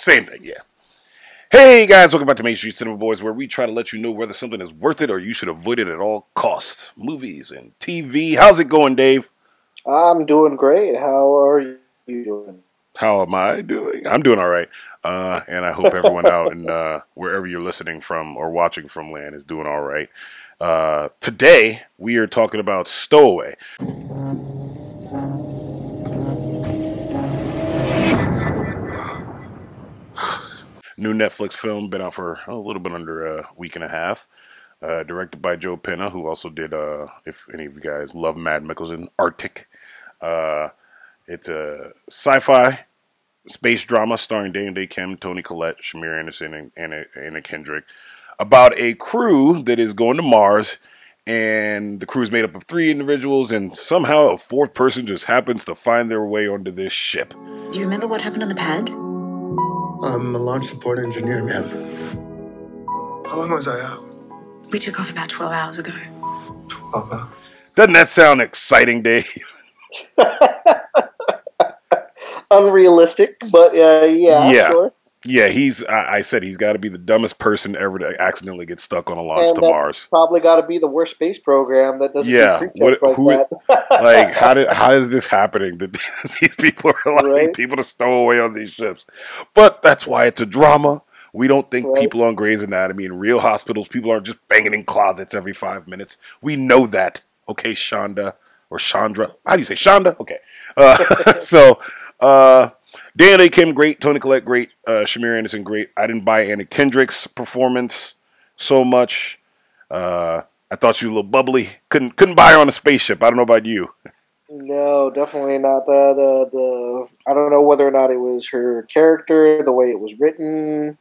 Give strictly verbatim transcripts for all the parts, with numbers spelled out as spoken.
Same thing, yeah. Hey guys, welcome back to Main Street Cinema Boys, where we try to let you know whether something is worth it or you should avoid it at all costs. Movies and T V. How's it going, Dave? I'm doing great. How are you doing? How am I doing? I'm doing all right. Uh, and I hope everyone out and uh, wherever you're listening from or watching from land is doing all right. Uh, today, we are talking about Stowaway. New Netflix film, been out for a little bit under a week and a half. Uh, directed by Joe Penna, who also did, uh, if any of you guys love Mad Mikkelsen, Arctic. Uh, it's a sci-fi space drama starring Dane A. Kim, Toni Collette, Shamier Anderson, and Anna, Anna Kendrick. About a crew that is going to Mars, and the crew is made up of three individuals, and somehow a fourth person just happens to find their way onto this ship. Do you remember what happened on the pad? I'm a launch support engineer, man. How long was I out? We took off about twelve hours ago. twelve hours? Doesn't that sound exciting, Dave? Unrealistic, but uh, yeah, yeah, sure. Yeah, he's. I, I said he's got to be the dumbest person ever to accidentally get stuck on a launch and to that's Mars. Probably got to be the worst space program that doesn't. Yeah, do what, like, who, that. Like how did how is this happening? That these people are allowing right? people to stow away on these ships, but that's why it's a drama. We don't think right. people on Grey's Anatomy in real hospitals. People aren't just banging in closets every five minutes. We know that. Okay, Shonda or Chandra. How do you say Shonda? Okay, uh, so. Uh, Dan A. Kim, great. Toni Collette, great. Uh, Shamier Anderson, great. I didn't buy Anna Kendrick's performance so much. Uh, I thought she was a little bubbly. Couldn't couldn't buy her on a spaceship. I don't know about you. No, definitely not. The, the, the, I don't know whether or not it was her character, the way it was written.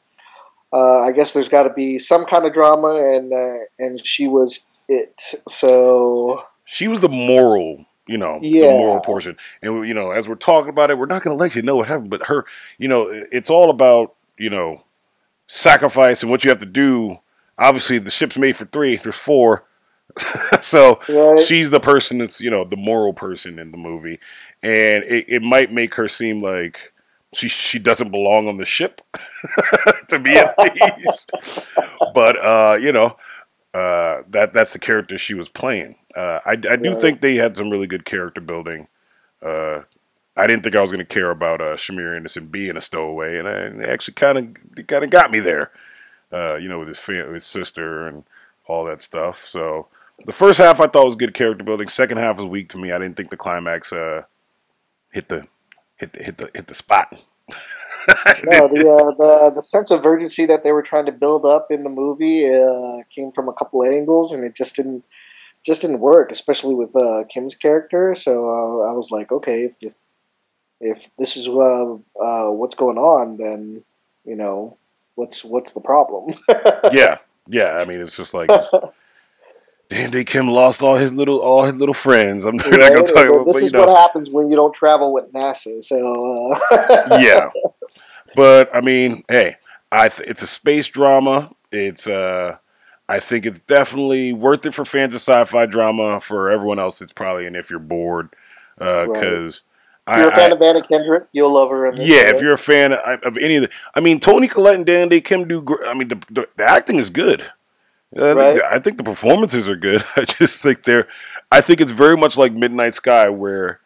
Uh, I guess there's got to be some kind of drama, and uh, and she was it. So she was the moral. You know, yeah. the moral portion. And, you know, as we're talking about it, we're not going to let you know what happened. But her, you know, it's all about, you know, sacrifice and what you have to do. Obviously, the ship's made for three. There's four. So right. she's the person that's, you know, the moral person in the movie. And it, it might make her seem like she she doesn't belong on the ship, to be at least. But, uh, you know, uh, that that's the character she was playing. Uh, I, I do yeah. think they had some really good character building. Uh, I didn't think I was going to care about uh, Shamier Anderson being a stowaway, and I, it actually kind of kind of got me there. Uh, you know, with his family, his sister, and all that stuff. So the first half I thought was good character building. Second half was weak to me. I didn't think the climax uh, hit the hit the hit the hit the spot. No, the, uh, the the sense of urgency that they were trying to build up in the movie uh, came from a couple of angles, and it just didn't. Just didn't work, especially with uh, Kim's character. So uh, I was like, okay, if this, if this is uh, uh, what's going on, then you know what's what's the problem? yeah, yeah. I mean, it's just like Dan A. Kim lost all his little all his little friends. I'm not, right? not gonna tell you. Well, what, this but, you is know. What happens when you don't travel with NASA. So uh... yeah, but I mean, hey, I th- it's a space drama. It's uh. I think it's definitely worth it for fans of sci-fi drama. For everyone else, it's probably an if you're bored. Because uh, right. If you're I, a fan I, of Anna Kendrick, you'll love her. In this yeah, movie. If you're a fan of, of any of the... I mean, Toni Collette and Dan A. Kim do... I mean, the, the, the acting is good. I, right? think, I think the performances are good. I just think they're... I think it's very much like Midnight Sky where...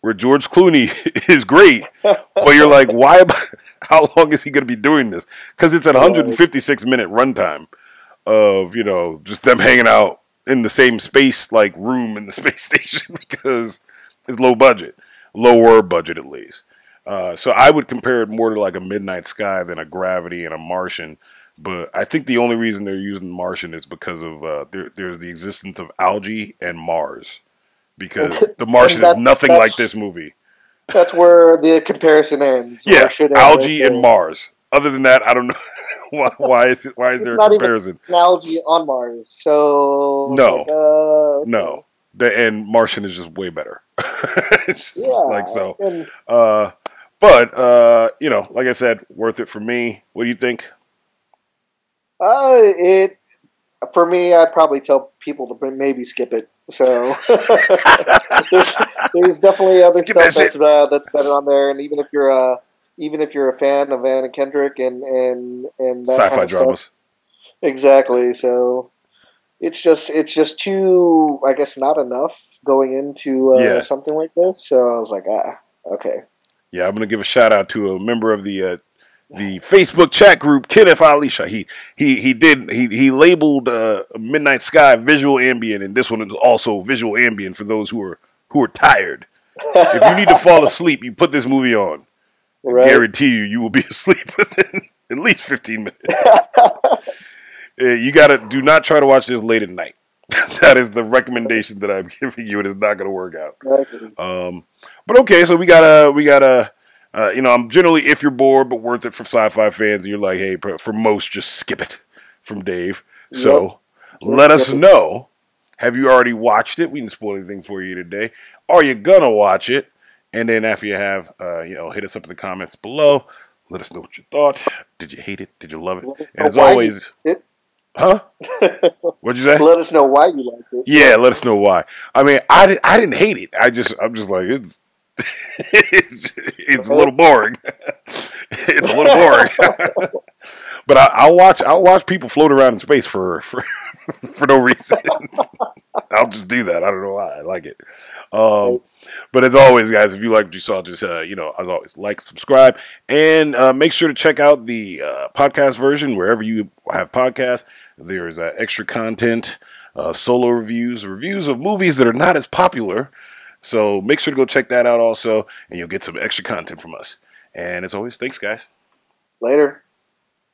Where George Clooney is great, but you're like, why? How long is he going to be doing this? Because it's a one hundred fifty-six minute runtime. Of, you know, just them hanging out in the same space, like room in the space station, because it's low budget, lower budget at least. Uh, so I would compare it more to like a Midnight Sky than a Gravity and a Martian. But I think the only reason they're using Martian is because of uh, there, there's the existence of algae and Mars, because the Martian is nothing like this movie. That's where the comparison ends. Yeah, algae and Mars. Other than that, I don't know. Why, why is it, why is it's there a comparison? It's not even an algae on Mars, so no, like, uh, no, the, and Martian is just way better. It's just yeah, like so. And, uh, but uh, you know, like I said, worth it for me. What do you think? Uh, it for me, I'd probably tell people to maybe skip it. So there's, there's definitely other skip stuff that that's, uh, that's better on there, and even if you're a uh, even if you're a fan of Anna Kendrick and and and that sci-fi kind of dramas. Stuff. Exactly. So it's just it's just too, I guess, not enough going into uh, yeah. something like this. So I was like, ah, okay. Yeah, I'm gonna give a shout out to a member of the uh, the Facebook chat group, Kenneth Alicia. He he he did he he labeled uh, Midnight Sky visual ambient, and this one is also visual ambient for those who are who are tired. If you need to fall asleep, you put this movie on. Right. I guarantee you, you will be asleep within at least fifteen minutes. You gotta do not try to watch this late at night. That is the recommendation that I'm giving you. It is not going to work out. Um, but okay, so we got a we got a uh, you know, I'm generally, if you're bored but worth it for sci-fi fans, and you're like, hey, for most, just skip it. From Dave. So yep. let us know. Have you already watched it? We didn't spoil anything for you today. Are you gonna watch it? And then after you have, uh, you know, hit us up in the comments below. Let us know what you thought. Did you hate it? Did you love it? And as always, it. Huh? What'd you say? Let us know why you liked it. Yeah, let us know why. I mean, I, di- I didn't hate it. I just, I'm just like, it's, it's, it's a little boring. It's a little boring. But I, I'll watch, I'll watch people float around in space for, for, for no reason. I'll just do that. I don't know why. I like it. Um, but as always, guys, if you liked what you saw, just, uh, you know, as always, like, subscribe, and uh, make sure to check out the uh, podcast version wherever you have podcasts. There is uh, extra content, uh, solo reviews, reviews of movies that are not as popular. So make sure to go check that out also, and you'll get some extra content from us. And as always, thanks, guys. Later.